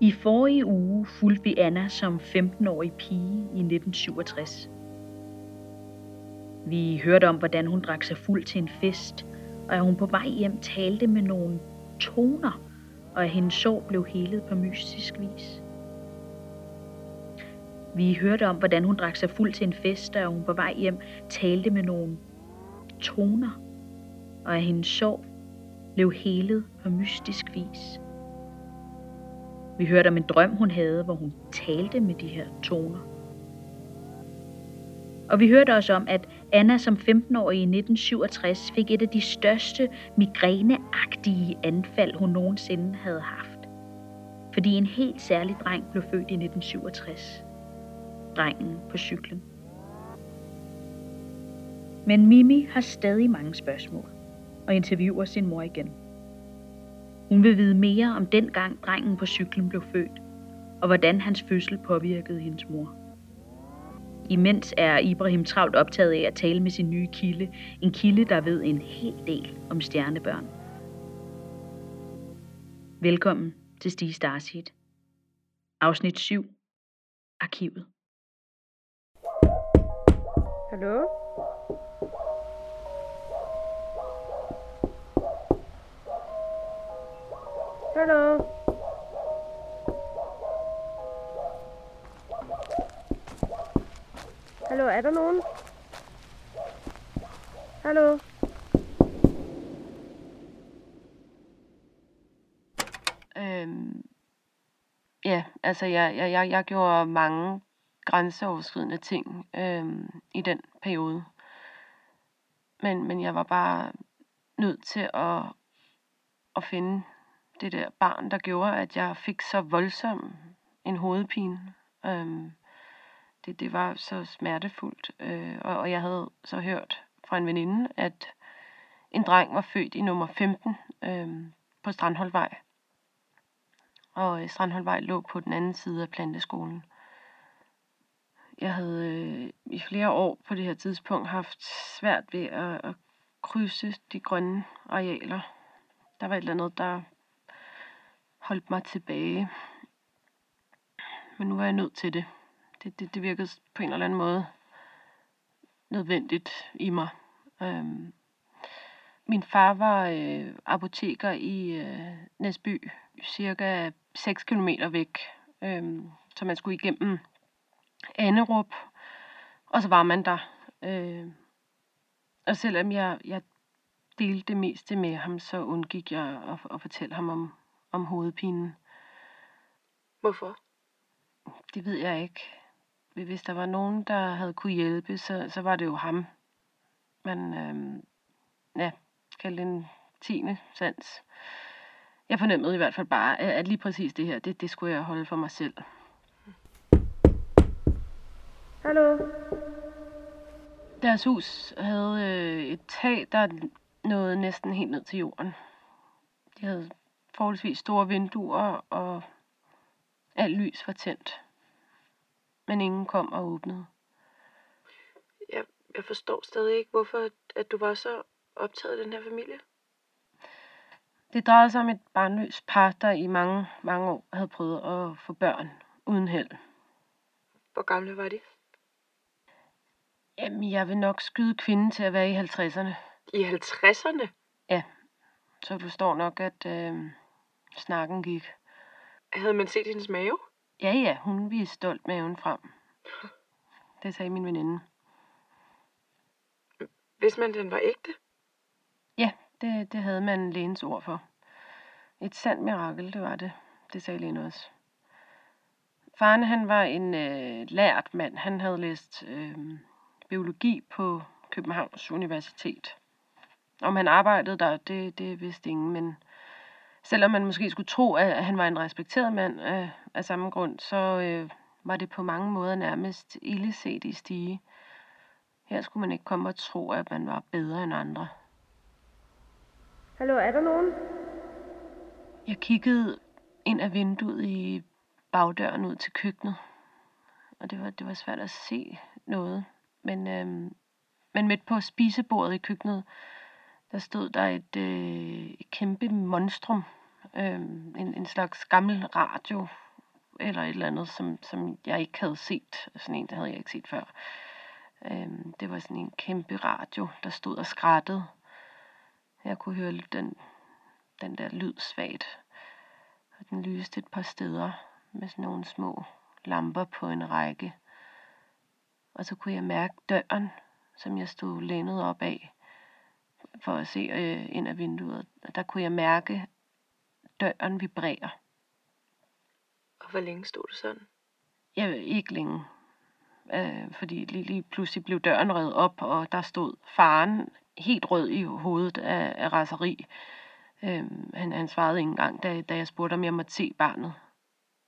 I forrige uge fulgte vi Anna som 15-årig pige i 1967. Vi hørte om, hvordan hun drak sig fuld til en fest, og at hun på vej hjem talte med nogle toner, og at hendes sorg blev helet på mystisk vis. Vi hørte om, hvordan hun drak sig fuld til en fest, og hun på vej hjem talte med nogle toner, og at hendes sorg blev helet på mystisk vis. Vi hørte om en drøm, hun havde, hvor hun talte med de her toner. Og vi hørte også om, at Anna som 15-årig i 1967 fik et af de største migræneagtige anfald, hun nogensinde havde haft. Fordi en helt særlig dreng blev født i 1967. Drengen på cyklen. Men Mimi har stadig mange spørgsmål og interviewer sin mor igen. Hun vil vide mere om dengang drengen på cyklen blev født, og hvordan hans fødsel påvirkede hendes mor. Imens er Ibrahim travlt optaget af at tale med sin nye kilde, en kilde, der ved en hel del om stjernebørn. Velkommen til Stig Stars Hit. Afsnit 7. Arkivet. Hallo? Hallo? Hallo, er der nogen? Hallo? Ja, altså jeg gjorde mange grænseoverskridende ting i den periode. Men jeg var bare nødt til at finde det der barn, der gjorde, at jeg fik så voldsom en hovedpine. Det var så smertefuldt, og jeg havde så hørt fra en veninde, at en dreng var født i nummer 15 på Strandholdvej. Og Strandholdvej lå på den anden side af planteskolen. Jeg havde i flere år på det her tidspunkt haft svært ved at krydse de grønne arealer. Der var et eller andet, der holdt mig tilbage. Men nu var jeg nødt til det. Det virkede på en eller anden måde nødvendigt i mig. Min far var apoteker i Næstby, cirka 6 kilometer væk. Så man skulle igennem Anerup, og så var man der. Og selvom jeg delte det meste med ham, så undgik jeg at fortælle ham om hovedpinen. Hvorfor? Det ved jeg ikke. Hvis der var nogen, der havde kunne hjælpe, så var det jo ham. Men kaldte en 10. sans. Jeg fornemmede i hvert fald bare, at lige præcis det her, det skulle jeg holde for mig selv. Hallo? Deres hus havde et tag, der nåede næsten helt ned til jorden. De havde forholdsvis store vinduer, og alt lys var tændt. Men ingen kom og åbnede. Jeg forstår stadig ikke, hvorfor at du var så optaget af den her familie. Det drejede sig om et barnløst par, der i mange, mange år havde prøvet at få børn uden held. Hvor gamle var de? Jamen, jeg vil nok skyde kvinden til at være i 50'erne. I 50'erne? Ja, så du står nok, at snakken gik. Havde man set hendes mave? Ja, hun viste stolt maven frem. Det sagde min veninde. Vidste man, den var ægte? Ja, det havde man lægens ord for. Et sandt mirakel, det var det. Det sagde lægen også. Faren, han var en lært mand. Han havde læst biologi på Københavns Universitet. Om han arbejdede der, det vidste ingen, men selvom man måske skulle tro, at han var en respekteret mand af samme grund, så var det på mange måder nærmest illeset i stige. Her skulle man ikke komme og tro, at man var bedre end andre. Hallo, er der nogen? Jeg kiggede ind af vinduet i bagdøren ud til køkkenet, og det var svært at se noget. Men midt på spisebordet i køkkenet, der stod der et kæmpe monstrum, en slags gammel radio, eller et eller andet, som jeg ikke havde set. Sådan en, der havde jeg ikke set før. Det var sådan en kæmpe radio, der stod og skrattede. Jeg kunne høre den der lyd svagt. Og den lyste et par steder med sådan nogle små lamper på en række. Og så kunne jeg mærke døren, som jeg stod lænet op af, for at se ind ad vinduet. Og der kunne jeg mærke døren vibrere. Og hvor længe stod det sådan? Jeg ikke længe. Fordi lige pludselig blev døren revet op, og der stod faren helt rød i hovedet af raseri. Han svarede ikke engang, da jeg spurgte, om jeg måtte se barnet.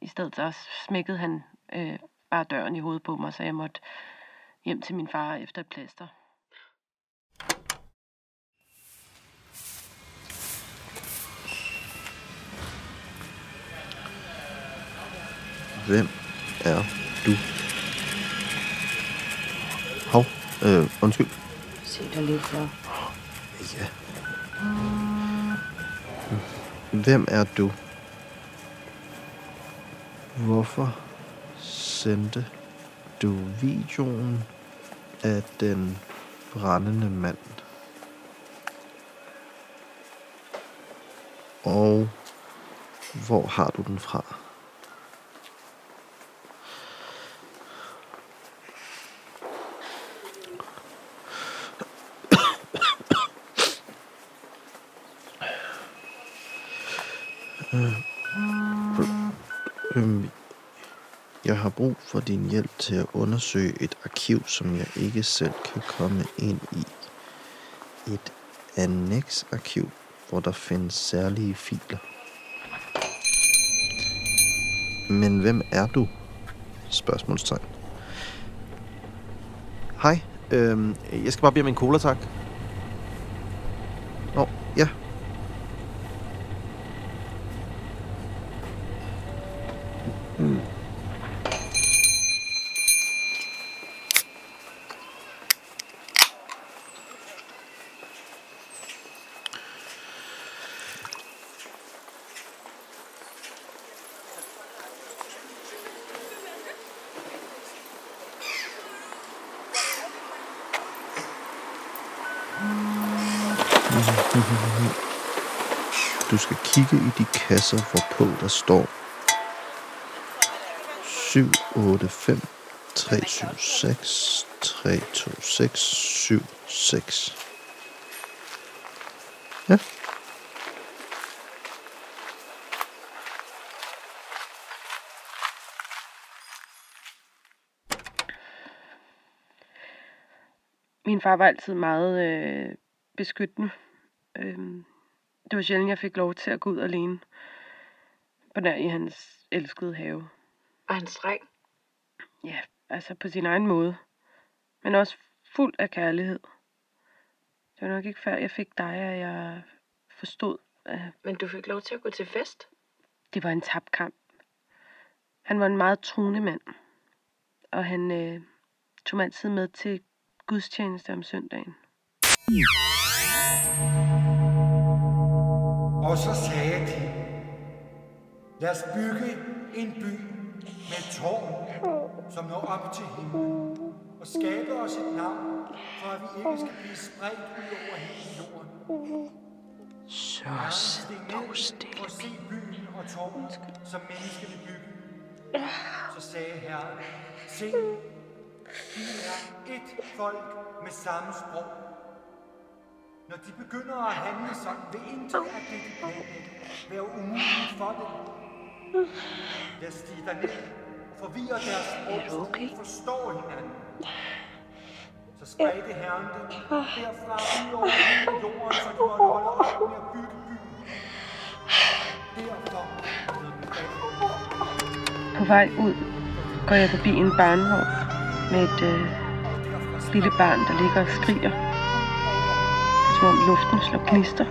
I stedet så smækkede han bare døren i hovedet på mig, så jeg måtte hjem til min far efter et plaster. Hvem er du? Hov, undskyld. Se dig lige før. Ja. Hvem er du? Hvorfor sendte du videoen af den brændende mand? Og hvor har du den fra? Jeg har brug for din hjælp til at undersøge et arkiv, som jeg ikke selv kan komme ind i. Et anneksarkiv, hvor der findes særlige filer. Men hvem er du? Spørgsmålstegn. Hej, jeg skal bare bede om en cola, tak. Nå, ja. Du skal kigge i de kasser, hvorpå der står 785-326-326-76. Ja. Min far var altid meget beskyttende. Det var sjældent, jeg fik lov til at gå ud alene. På nær i hans elskede have. Var han streng? Ja, altså på sin egen måde. Men også fuld af kærlighed. Det var nok ikke før jeg fik dig, at jeg forstod. Men du fik lov til at gå til fest? Det var en tabt kamp. Han var en meget troende mand. Og han tog mig altid med til gudstjeneste om søndagen. Og så sagde de, lad os bygge en by med tårn, som når op til himlen, og skabe os et navn, for at vi ikke skal blive spredt ud over hele jorden. Så sid dog stille, og se byen og tårnen, som menneske vil bygge. Så sagde Herren, se, vi er et folk med samme sprog. Når de begynder at handle sådan, vil intet af det, de planlægger, være umuligt for dem. Lad stige derned, forvirre deres sprog, så de forstår hinanden. Så spredte Herren dem derfra ud over hele jorden, så de måtte holde op med at bygge byen. Derfor blev den dag. På vej ud går jeg forbi en barnevogn med et lille barn, der ligger og skriger. Som om luften slår gnister.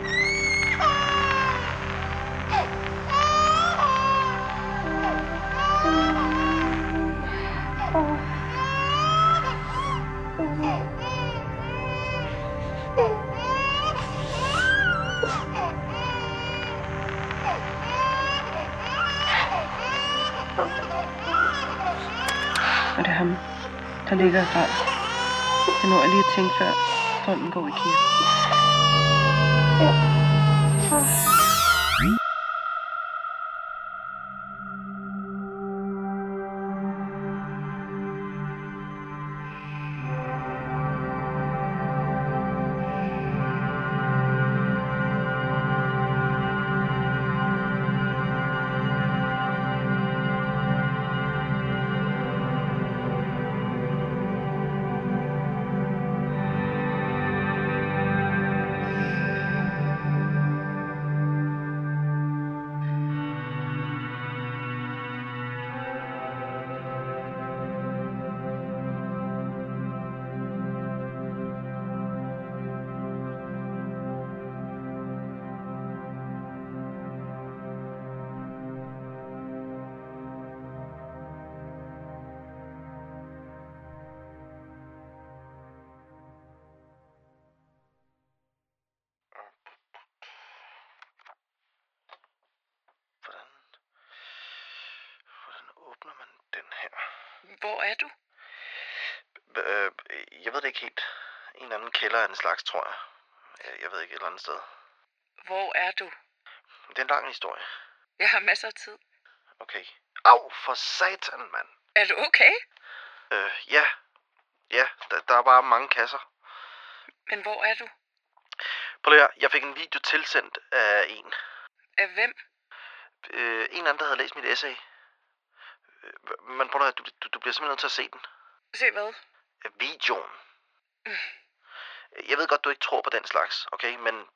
og det er ham, der ligger og græder. Det når jeg lige at tænke før strømmen går i kirken. Hvor er du? Jeg ved det ikke helt. En eller anden kælder af en slags, tror jeg. Jeg ved ikke, et eller andet sted. Hvor er du? Det er en lang historie. Jeg har masser af tid. Okay. Au, for satan, mand. Er du okay? Ja. Ja, der er bare mange kasser. Men hvor er du? Prøv lige at høre, jeg fik en video tilsendt af en. Af hvem? En eller anden, der havde læst mit essay. Men prøv at du bliver simpelthen nødt til at se den. Se hvad? Videoen. Jeg ved godt, du ikke tror på den slags, okay? Men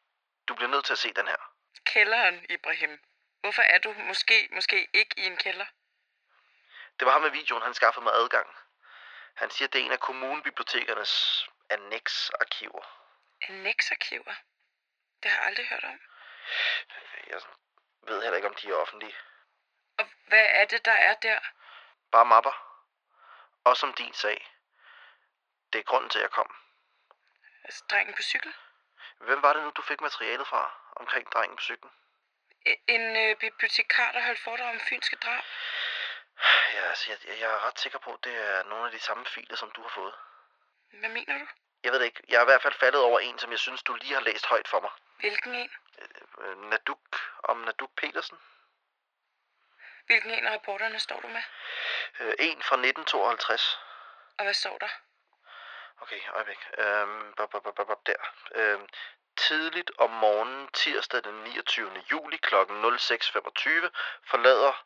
du bliver nødt til at se den her. Kælderen, Ibrahim. Hvorfor er du måske ikke i en kælder? Det var ham med videoen, han skaffede mig adgang. Han siger, det er en af kommunebibliotekernes anneksarkiver. Anneksarkiver? Det har jeg aldrig hørt om. Jeg ved heller ikke, om de er offentlige. Og hvad er det, der er der? Bare mapper. Også om din sag. Det er grunden til, at jeg kom. Altså drengen på cykel? Hvem var det nu, du fik materialet fra omkring drengen på cyklen? En bibliotekar, der holdt foredrag om fynske drab. Ja, altså, jeg er ret sikker på, at det er nogle af de samme filer, som du har fået. Hvad mener du? Jeg ved det ikke. Jeg er i hvert fald faldet over en, som jeg synes, du lige har læst højt for mig. Hvilken en? Naduk. Om Naduk Petersen. Hvilken en af rapporterne står du med? En fra 1952. Og hvad står der? Okay, øjeblik. Der. Tidligt om morgenen tirsdag den 29. juli kl. 06.25 forlader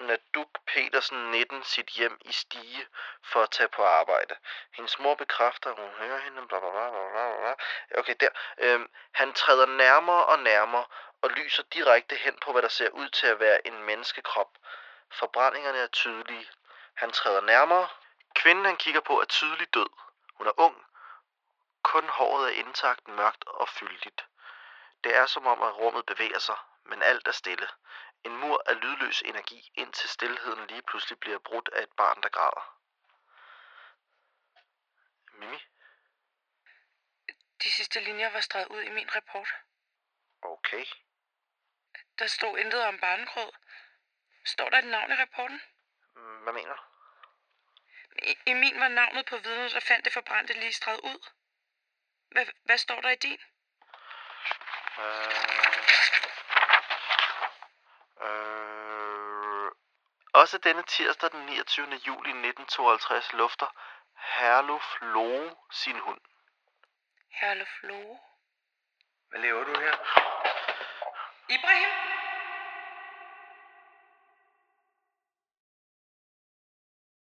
Naduk Petersen 19 sit hjem i Stige for at tage på arbejde. Hendes mor bekræfter, at hun hører hende. Okay, der. Han træder nærmere og nærmere og lyser direkte hen på, hvad der ser ud til at være en menneskekrop. Forbrændingerne er tydelige. Han træder nærmere. Kvinden, han kigger på, er tydeligt død. Hun er ung. Kun håret er intakt, mørkt og fyldigt. Det er som om, at rummet bevæger sig, men alt er stille. En mur af lydløs energi, indtil stilheden lige pludselig bliver brudt af et barn, der græder. Mimi? De sidste linjer var streget ud i min rapport. Okay. Der stod intet om barnegrød. Står der et navn i rapporten? Hvad mener du? I min var navnet på vidnet, der fandt det forbrændte lige streget ud. Hvad står der i din? Også denne tirsdag den 29. juli 1952 lufter Herluf Lore sin hund. Herluf Lore? Hvad laver du her? Ibrahim!